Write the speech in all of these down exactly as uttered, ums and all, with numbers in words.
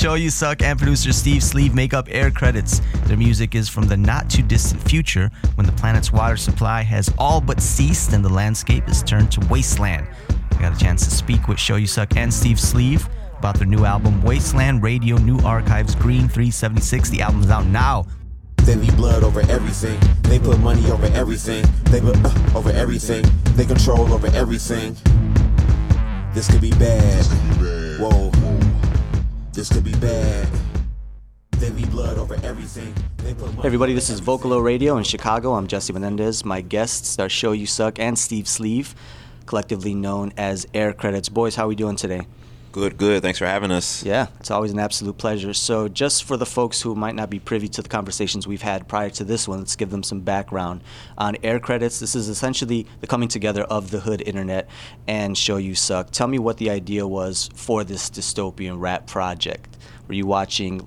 Show You Suck and producer Steve Sleeve make up Air Credits. Their music is from the not-too-distant future, when the planet's water supply has all but ceased and the landscape is turned to wasteland. I got a chance to speak with Show You Suck and Steve Sleeve about their new album, Wasteland Radio New Archives Green three seventy-six. The album's out now. They leave blood over everything. They put money over everything. They put uh, over everything. They control over everything. This could be bad. Whoa. This could be bad. They leave blood over everything. They put money. Hey everybody, this is Vocalo Radio in Chicago. I'm Jesse Menendez. My guests are Show You Suck and Steve Sleeve, collectively known as Air Credits. Boys, how are we doing today? Good, good. Thanks for having us. Yeah, it's always an absolute pleasure. So just for the folks who might not be privy to the conversations we've had prior to this one, let's give them some background on Air Credits. This is essentially the coming together of the Hood Internet and Show You Suck. Tell me what the idea was for this dystopian rap project. Were you watching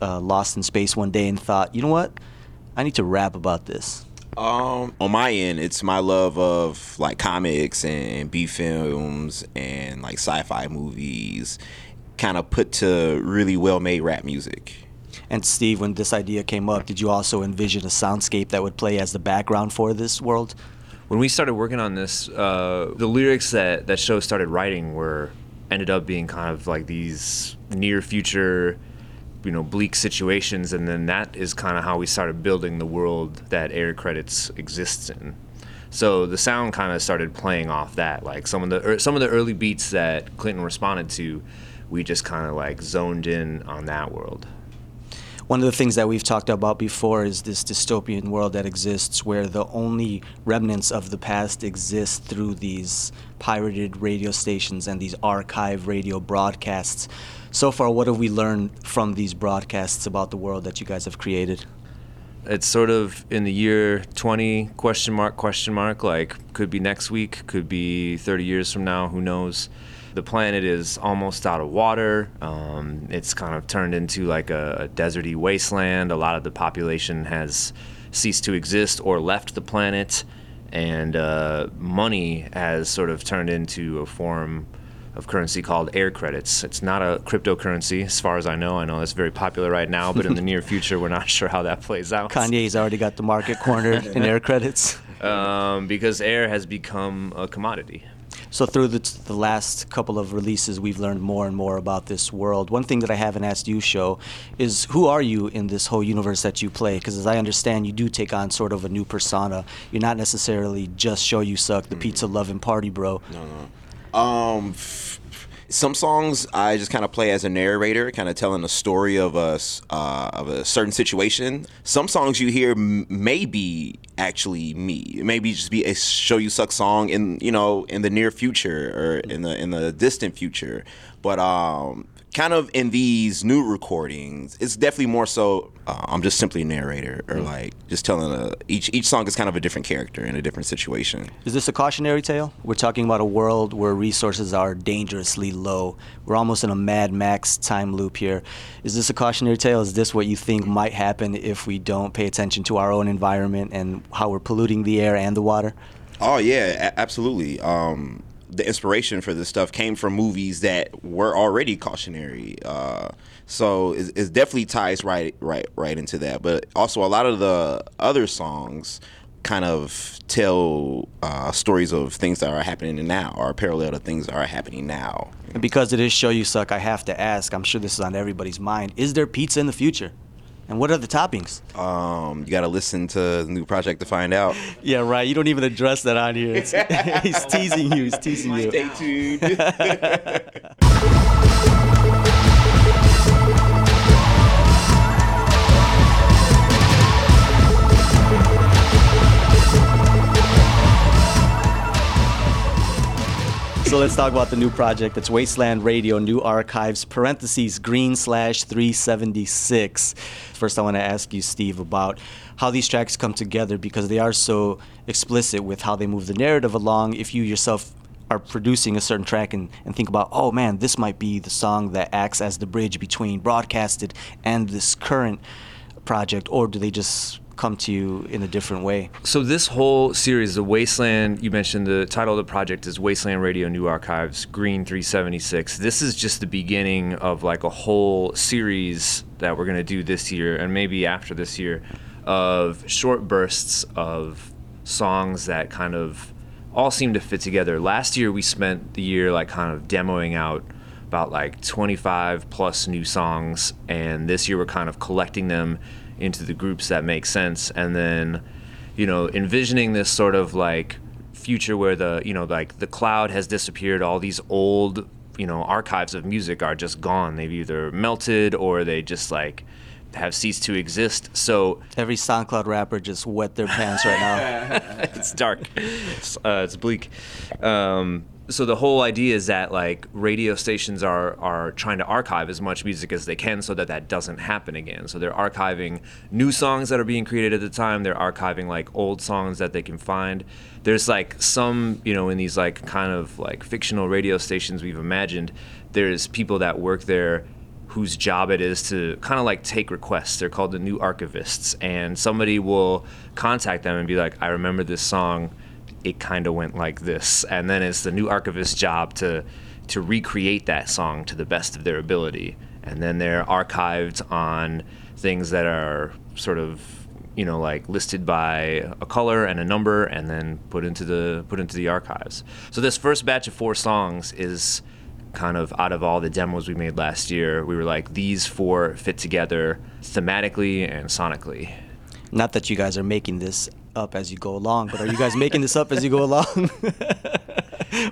uh, Lost in Space one day and thought, you know what? I need to rap about this. Um, on my end, it's my love of like comics and B films and like sci-fi movies, kind of put to really well-made rap music. And Steve, when this idea came up, did you also envision a soundscape that would play as the background for this world? When we started working on this, uh, the lyrics that that Show started writing were ended up being kind of like these near future, you know, bleak situations, and then that is kind of how we started building the world that Air Credits exists in. So the sound kind of started playing off that. Like some of the er, some of the early beats that Clinton responded to, we just kind of like zoned in on that world. One of the things that we've talked about before is this dystopian world that exists where the only remnants of the past exist through these pirated radio stations and these archive radio broadcasts. So far, what have we learned from these broadcasts about the world that you guys have created? It's sort of in the year twenty, question mark, question mark, like could be next week, could be thirty years from now, who knows. The planet is almost out of water. Um, it's kind of turned into like a, a deserty wasteland. A lot of the population has ceased to exist or left the planet. And uh, money has sort of turned into a form of currency called air credits. It's not a cryptocurrency, as far as I know. I know that's very popular right now, but in the near future, we're not sure how that plays out. Kanye's already got the market cornered in air credits. Um, because air has become a commodity. So through the, t- the last couple of releases, we've learned more and more about this world. One thing that I haven't asked you, Show, is who are you in this whole universe that you play? Because as I understand, you do take on sort of a new persona. You're not necessarily just Show You Suck, the mm. pizza loving party bro. No, no. Um, f- some songs I just kind of play as a narrator, kind of telling the story of a, uh, of a certain situation. Some songs you hear m- may be actually me. It may be just be a Show You Suck song in, you know, in the near future or in the in the distant future. But um, kind of in these new recordings, it's definitely more so uh, I'm just simply a narrator or like just telling a, each each song is kind of a different character in a different situation. Is this a cautionary tale? We're talking about a world where resources are dangerously low. We're almost in a Mad Max time loop here. Is this a cautionary tale? Is this what you think might happen if we don't pay attention to our own environment and how we're polluting the air and the water? Oh yeah, a- absolutely. Um, the inspiration for this stuff came from movies that were already cautionary. Uh, so it, it definitely ties right, right, right into that. But also a lot of the other songs kind of tell uh, stories of things that are happening now or parallel to things that are happening now. And because it is Show You Suck, I have to ask, I'm sure this is on everybody's mind, is there pizza in the future? And what are the toppings? Um, you got to listen to the new project to find out. Yeah, right. You don't even address that on here. He's teasing you. He's teasing you. Stay tuned. So let's talk about the new project. It's Wasteland Radio, New Archives, parentheses, green slash three seventy-six. First, I want to ask you, Steve, about how these tracks come together because they are so explicit with how they move the narrative along. If you yourself are producing a certain track and, and think about, oh man, this might be the song that acts as the bridge between broadcasted and this current project, or do they just come to you in a different way. So this whole series, the Wasteland, you mentioned the title of the project is Wasteland Radio New Archives Green three seventy-six. This is just the beginning of like a whole series that we're going to do this year and maybe after this year of short bursts of songs that kind of all seem to fit together. Last year we spent the year like kind of demoing out about like twenty-five plus new songs, and this year we're kind of collecting them into the groups that make sense, and then, you know, envisioning this sort of like future where the, you know, like the cloud has disappeared, all these old, you know, archives of music are just gone. They've either melted or they just like have ceased to exist. So every SoundCloud rapper just wet their pants right now. It's dark. It's, uh, it's bleak. Um, so the whole idea is that like radio stations are are trying to archive as much music as they can so that that doesn't happen again. So they're archiving new songs that are being created at the time. They're archiving like old songs that they can find. There's like some, you know, in these like kind of like fictional radio stations we've imagined, there's people that work there whose job it is to kind of like take requests. They're called the new archivists, and somebody will contact them and be like, I remember this song, it kind of went like this. And then it's the new archivist's job to to recreate that song to the best of their ability. And then they're archived on things that are sort of, you know, like listed by a color and a number and then put into the put into the archives. So this first batch of four songs is kind of out of all the demos we made last year. We were like, these four fit together thematically and sonically. Not that you guys are making this up as you go along, but are you guys making this up as you go along?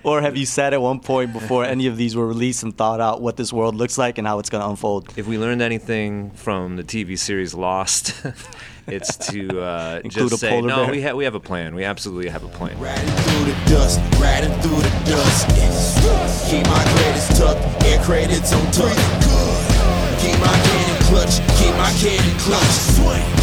Or have you sat at one point before any of these were released and thought out what this world looks like and how it's going to unfold? If we learned anything from the T V series Lost, it's to uh, just say, no, bear. we have we have a plan. We absolutely have a plan. Riding through the dust, riding through the dust. Yes. Keep my credits tucked, air credits on tuck. Good. Keep my cannon clutch, keep my cannon clutch. Swing.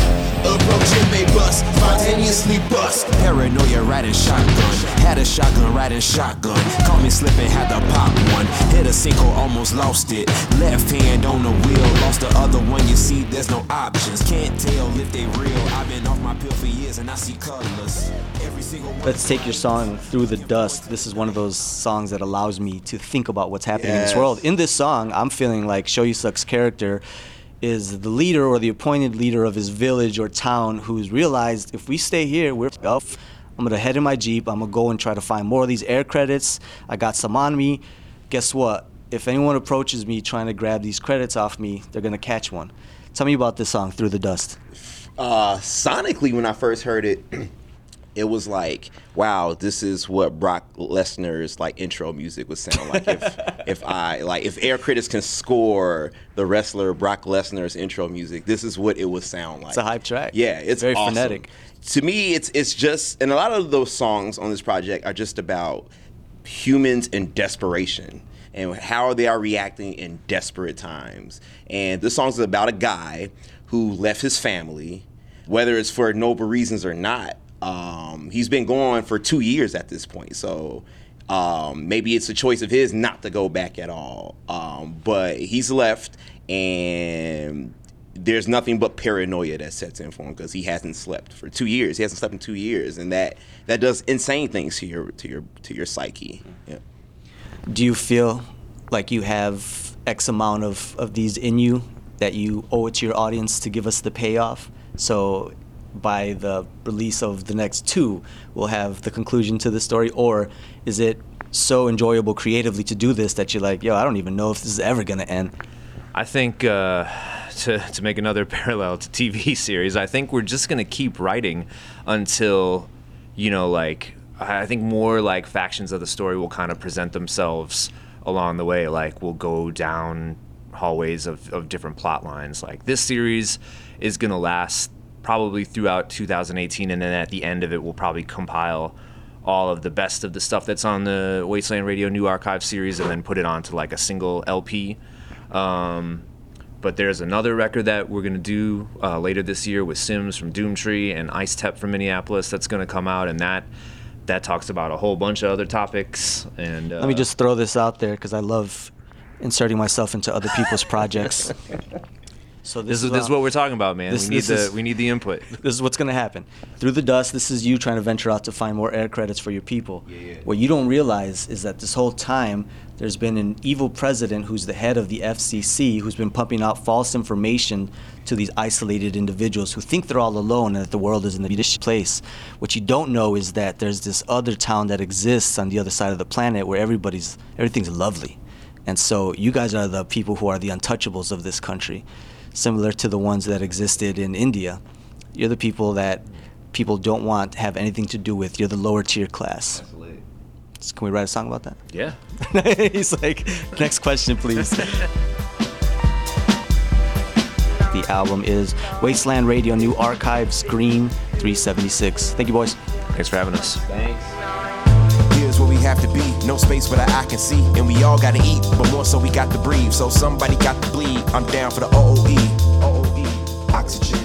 Approaching may bust, spontaneously bust. Paranoia riding shotgun, had a shotgun riding shotgun. Caught me slipping, had to pop one. Hit a sinkhole, almost lost it. Left hand on the wheel, lost the other one. You see, there's no options. Can't tell if they real. I've been off my pill for years and I see colors. Every single one. Let's take your song Through the Dust. This is one of those songs that allows me to think about what's happening yes. in this world. In this song, I'm feeling like Show You Suck's character is the leader or the appointed leader of his village or town who's realized if we stay here, we're off. I'm going to head in my Jeep. I'm going to go and try to find more of these air credits. I got some on me. Guess what? If anyone approaches me trying to grab these credits off me, they're going to catch one. Tell me about this song, Through the Dust. Uh, sonically, when I first heard it, it was like, wow, this is what Brock Lesnar's like intro music would sound like. If if I like if Air Credits can score the wrestler Brock Lesnar's intro music, this is what it would sound like. It's a hype track. Yeah, it's very awesome. Phonetic. To me, it's it's just, and a lot of those songs on this project are just about humans in desperation and how they are reacting in desperate times. And this song is about a guy who left his family, whether it's for noble reasons or not. Um, he's been gone for two years at this point, so um, maybe it's a choice of his not to go back at all. Um, but he's left, and there's nothing but paranoia that sets in for him because he hasn't slept for two years. He hasn't slept in two years, and that that does insane things to your to your to your psyche. Yeah. Do you feel like you have X amount of, of these in you that you owe it to your audience to give us the payoff? So by the release of the next two, we'll have the conclusion to the story? Or is it so enjoyable creatively to do this that you're like, yo, I don't even know if this is ever going to end? I think, uh, to, to make another parallel to T V series, I think we're just going to keep writing until, you know, like, I think more like factions of the story will kind of present themselves along the way. Like, we'll go down hallways of, of different plot lines. Like, this series is going to last probably throughout two thousand eighteen, and then at the end of it, we'll probably compile all of the best of the stuff that's on the Wasteland Radio New Archive series and then put it onto like a single L P. Um, but there's another record that we're gonna do uh, later this year with Sims from Doomtree and Ice-Tep from Minneapolis that's gonna come out, and that that talks about a whole bunch of other topics. And uh, let me just throw this out there because I love inserting myself into other people's projects. So this, this, is, this is what we're talking about, man. This, we, need the, is, we need the input. This is what's going to happen. Through the dust, this is you trying to venture out to find more air credits for your people. Yeah, yeah. What you don't realize is that this whole time, there's been an evil president who's the head of the F C C who's been pumping out false information to these isolated individuals who think they're all alone and that the world is in this place. What you don't know is that there's this other town that exists on the other side of the planet where everybody's everything's lovely. And so you guys are the people who are the untouchables of this country, similar to the ones that existed in India. You're the people that people don't want to have anything to do with. You're the lower tier class. Absolutely. Can we write a song about that? Yeah. He's like, next question, please. The album is Wasteland Radio New Archives Green three seventy-six. Thank you, boys. Thanks for having us. Thanks. Where we have to be, no space where the eye can see, and we all gotta eat, but more so we got to breathe, so somebody got to bleed. I'm down for the O O E, O O E, oxygen.